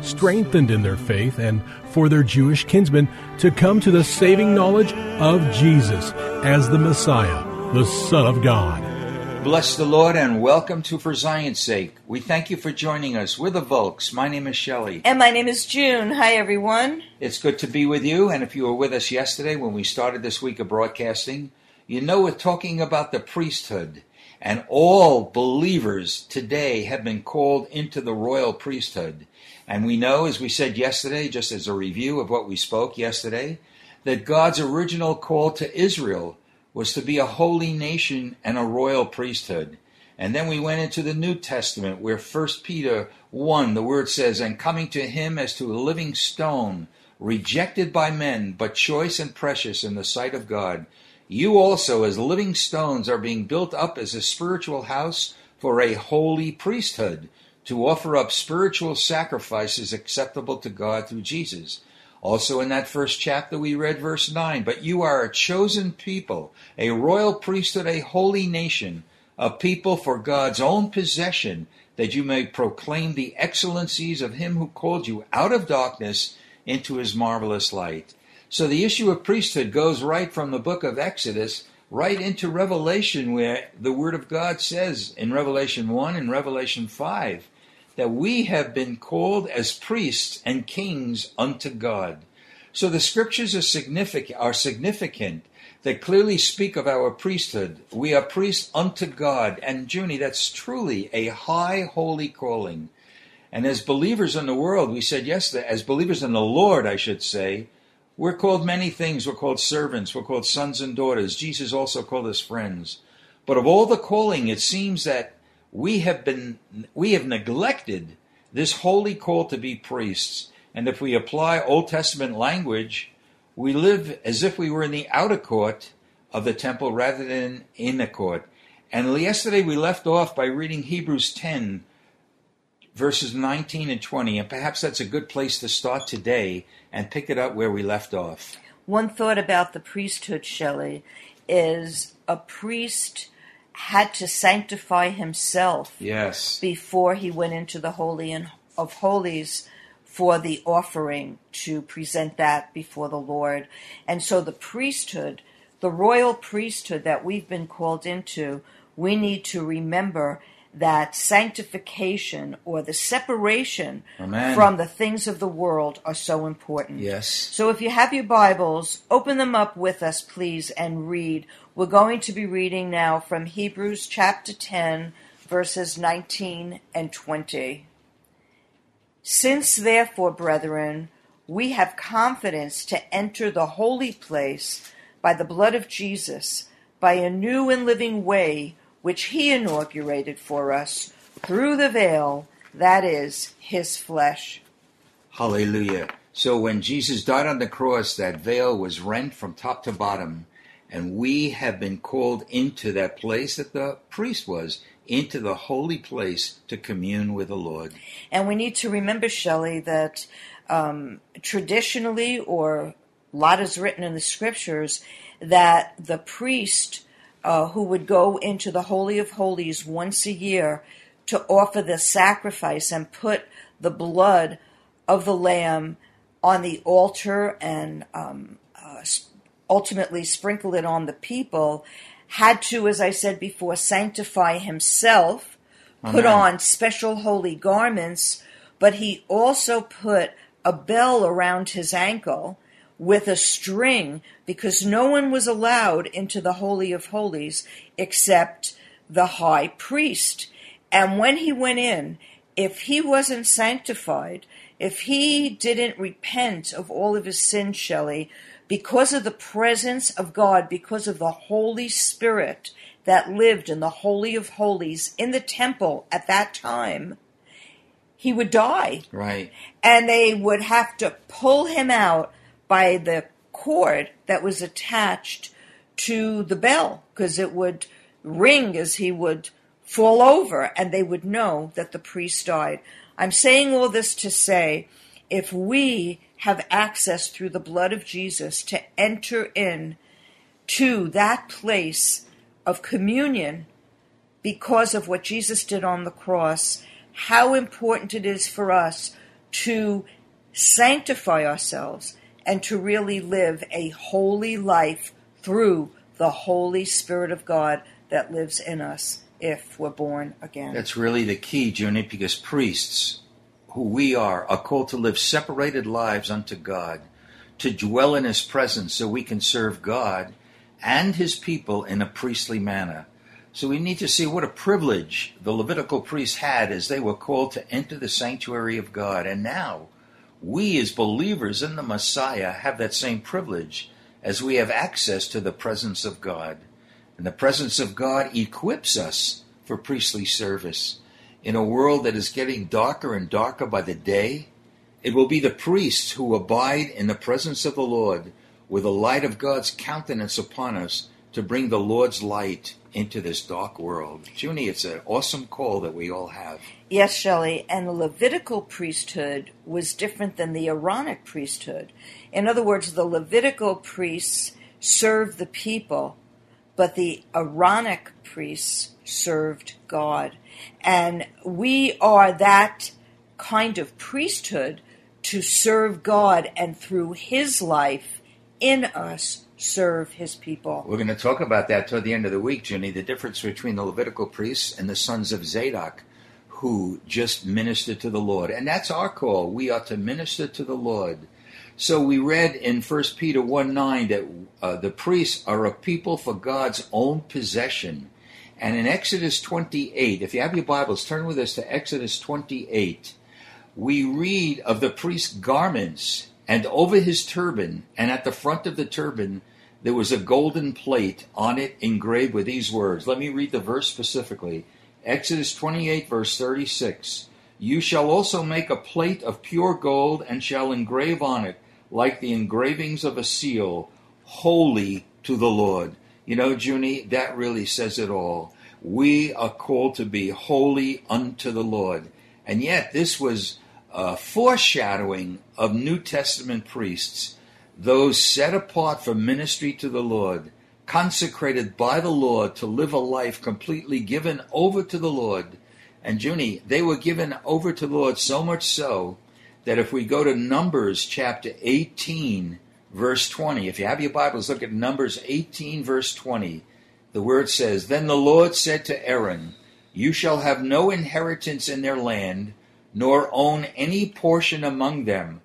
strengthened in their faith and for their Jewish kinsmen to come to the saving knowledge of Jesus as the Messiah, the Son of God. Bless the Lord and welcome to For Zion's Sake. We thank you for joining us. We're the Volks. My name is Shelley. And my name is June. Hi, everyone. It's good to be with you. And if you were with us yesterday when we started this week of broadcasting, you know we're talking about the priesthood. And all believers today have been called into the royal priesthood. And we know, as we said yesterday, just as a review of what we spoke yesterday, that God's original call to Israel was to be a holy nation and a royal priesthood. And then we went into the New Testament where 1 Peter 1, the word says, "And coming to him as to a living stone, rejected by men, but choice and precious in the sight of God, you also, as living stones, are being built up as a spiritual house for a holy priesthood, to offer up spiritual sacrifices acceptable to God through Jesus." Also in that first chapter we read verse 9, "But you are a chosen people, a royal priesthood, a holy nation, a people for God's own possession, that you may proclaim the excellencies of him who called you out of darkness into his marvelous light." So the issue of priesthood goes right from the book of Exodus right into Revelation, where the Word of God says in Revelation 1 and Revelation 5 that we have been called as priests and kings unto God. So the Scriptures are significant. They clearly speak of our priesthood. We are priests unto God. And Junie, that's truly a high holy calling. And as believers in the world, we said yesterday, as believers in the Lord, I should say, we're called many things. We're called servants. We're called sons and daughters. Jesus also called us friends. But of all the calling, it seems that we have neglected this holy call to be priests. And if we apply Old Testament language, we live as if we were in the outer court of the temple rather than in the court. And yesterday we left off by reading Hebrews 10, verses 19 and 20, and perhaps that's a good place to start today and pick it up where we left off. One thought about the priesthood, Shelley, is a priest had to sanctify himself before he went into the Holy of Holies for the offering to present that before the Lord. And so the priesthood, the royal priesthood that we've been called into, we need to remember that sanctification or the separation from the things of the world are so important. Yes. So if you have your Bibles, open them up with us, please, and read. We're going to be reading now from Hebrews chapter 10, verses 19 and 20. "Since therefore, brethren, we have confidence to enter the holy place by the blood of Jesus, by a new and living way, which he inaugurated for us through the veil, that is, his flesh." Hallelujah. So when Jesus died on the cross, that veil was rent from top to bottom, and we have been called into that place that the priest was, into the holy place to commune with the Lord. And we need to remember, Shelley, that traditionally, or a lot is written in the scriptures, that the priest who would go into the Holy of Holies once a year to offer the sacrifice and put the blood of the lamb on the altar and ultimately sprinkle it on the people, had to, as I said before, sanctify himself, put on special holy garments, but he also put a bell around his ankle with a string, because no one was allowed into the Holy of Holies except the high priest. And when he went in, if he wasn't sanctified, if he didn't repent of all of his sins, Shelley, because of the presence of God, because of the Holy Spirit that lived in the Holy of Holies in the temple at that time, he would die. Right. And they would have to pull him out by the cord that was attached to the bell, because it would ring as he would fall over, and they would know that the priest died. I'm saying all this to say, if we have access through the blood of Jesus to enter in to that place of communion because of what Jesus did on the cross, how important it is for us to sanctify ourselves and to really live a holy life through the Holy Spirit of God that lives in us if we're born again. That's really the key, Junie, because priests, who we are called to live separated lives unto God, to dwell in His presence so we can serve God and His people in a priestly manner. So we need to see what a privilege the Levitical priests had as they were called to enter the sanctuary of God. And now, we as believers in the Messiah have that same privilege as we have access to the presence of God. And the presence of God equips us for priestly service. In a world that is getting darker and darker by the day, it will be the priests who abide in the presence of the Lord with the light of God's countenance upon us to bring the Lord's light into this dark world. Junie, it's an awesome call that we all have. Yes, Shelley, and the Levitical priesthood was different than the Aaronic priesthood. In other words, the Levitical priests served the people, but the Aaronic priests served God. And we are that kind of priesthood to serve God, and through His life in us, serve His people. We're going to talk about that toward the end of the week, Junie, the difference between the Levitical priests and the sons of Zadok, who just ministered to the Lord. And that's our call. We are to minister to the Lord. So we read in 1 Peter 1:9 that the priests are a people for God's own possession. And in Exodus 28, if you have your Bibles, turn with us to Exodus 28. We read of the priest's garments, and over his turban, and at the front of the turban, there was a golden plate on it engraved with these words. Let me read the verse specifically. Exodus 28, verse 36. You shall also make a plate of pure gold, and shall engrave on it, like the engravings of a seal, holy to the Lord. You know, Junie, that really says it all. We are called to be holy unto the Lord. And yet, this was a foreshadowing of New Testament priests, those set apart for ministry to the Lord, consecrated by the Lord to live a life completely given over to the Lord. And Junie, they were given over to the Lord so much so that if we go to Numbers chapter 18, verse 20, if you have your Bibles, look at Numbers 18, verse 20. The word says, Then the Lord said to Aaron, You shall have no inheritance in their land, nor own any portion among them.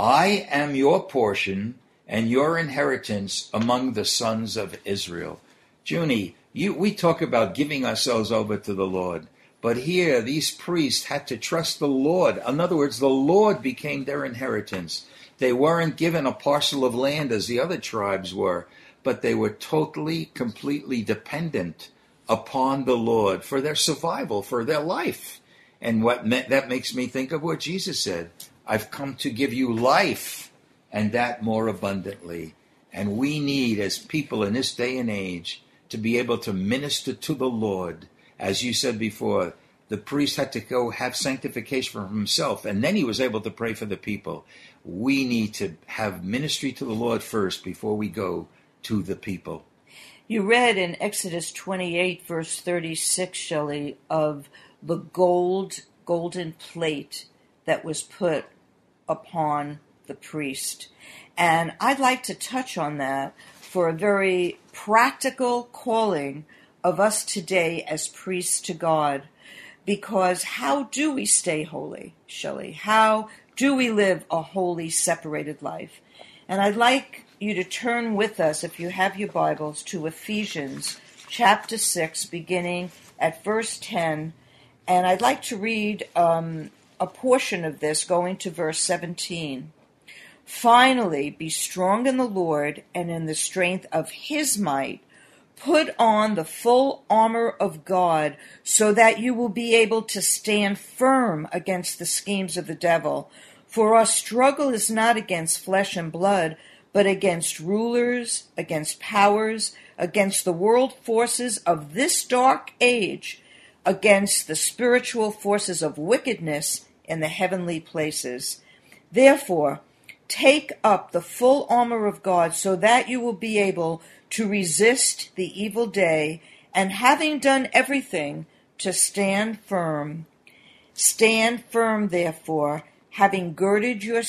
I am your portion and your inheritance among the sons of Israel. Junie, we talk about giving ourselves over to the Lord, but here these priests had to trust the Lord. In other words, the Lord became their inheritance. They weren't given a parcel of land as the other tribes were, but they were totally, completely dependent upon the Lord for their survival, for their life. And that makes me think of what Jesus said, I've come to give you life, and that more abundantly. And we need, as people in this day and age, to be able to minister to the Lord. As you said before, the priest had to go have sanctification for himself, and then he was able to pray for the people. We need to have ministry to the Lord first before we go to the people. You read in Exodus 28, verse 36, Shelley, of the golden plate that was put upon the priest. And I'd like to touch on that for a very practical calling of us today as priests to God. Because how do we stay holy, Shelley? How do we live a holy, separated life? And I'd like you to turn with us, if you have your Bibles, to Ephesians chapter 6, beginning at verse 10. And I'd like to read a portion of this, going to verse 17. Finally, be strong in the Lord and in the strength of his might. Put on the full armor of God so that you will be able to stand firm against the schemes of the devil. For our struggle is not against flesh and blood, but against rulers, against powers, against the world forces of this dark age, against the spiritual forces of wickedness in the heavenly places. Therefore, take up the full armor of God so that you will be able to resist the evil day, and having done everything, to stand firm. Stand firm, therefore, having girded your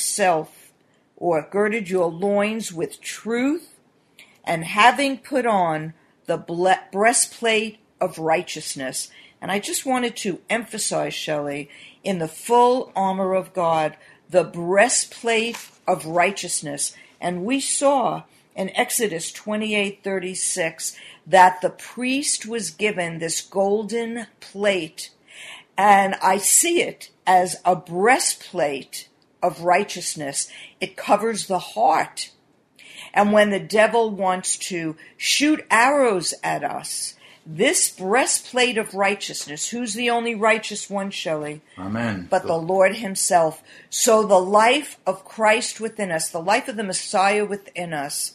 loins with truth, and having put on the breastplate of righteousness. And I just wanted to emphasize, Shelley, in the full armor of God, the breastplate of righteousness. And we saw in Exodus 28:36 that the priest was given this golden plate, and I see it as a breastplate of righteousness. It covers the heart, and when the devil wants to shoot arrows at us, this breastplate of righteousness, who's the only righteous one, Shelley? Amen. But the Lord himself. So the life of Christ within us, the life of the Messiah within us,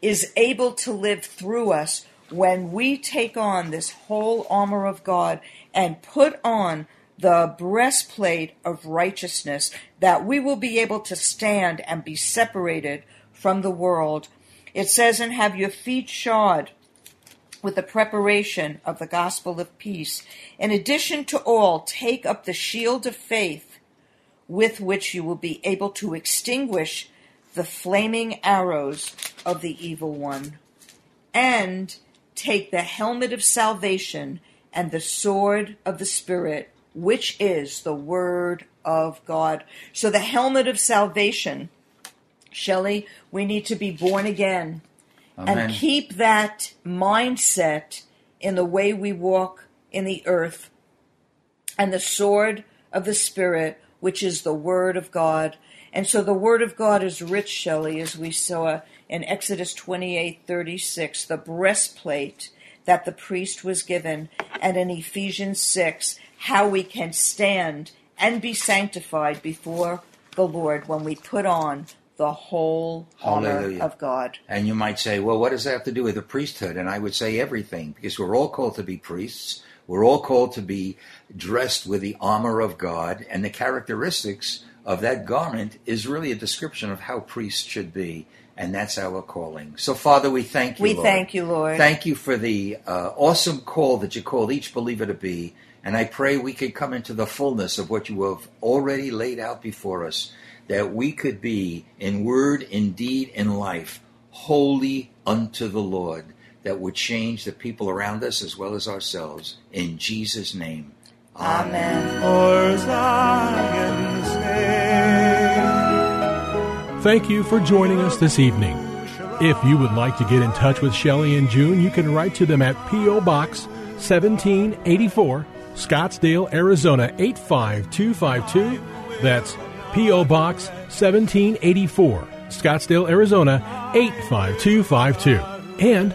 is able to live through us when we take on this whole armor of God and put on the breastplate of righteousness, that we will be able to stand and be separated from the world. It says, and have your feet shod with the preparation of the gospel of peace. In addition to all, take up the shield of faith, with which you will be able to extinguish the flaming arrows of the evil one. And take the helmet of salvation and the sword of the Spirit, which is the word of God. So the helmet of salvation, Shelley, we need to be born again. Amen. And keep that mindset in the way we walk in the earth. And the sword of the Spirit, which is the Word of God. And so the Word of God is rich, Shelley, as we saw in Exodus 28:36, the breastplate that the priest was given, and in Ephesians 6, how we can stand and be sanctified before the Lord when we put on the whole honor of God. And you might say, well, what does that have to do with the priesthood? And I would say everything, because we're all called to be priests. We're all called to be dressed with the armor of God. And the characteristics of that garment is really a description of how priests should be. And that's our calling. So, Father, we thank you, Lord. We thank you, Lord. Thank you for the awesome call that you called each believer to be. And I pray we could come into the fullness of what you have already laid out before us, that we could be, in word, in deed, in life, holy unto the Lord, that would change the people around us as well as ourselves. In Jesus' name, amen. For Zion's sake. Thank you for joining us this evening. If you would like to get in touch with Shelley and June, you can write to them at P.O. Box 1784, Scottsdale, Arizona 85252. That's P.O. Box 1784, Scottsdale, Arizona 85252. And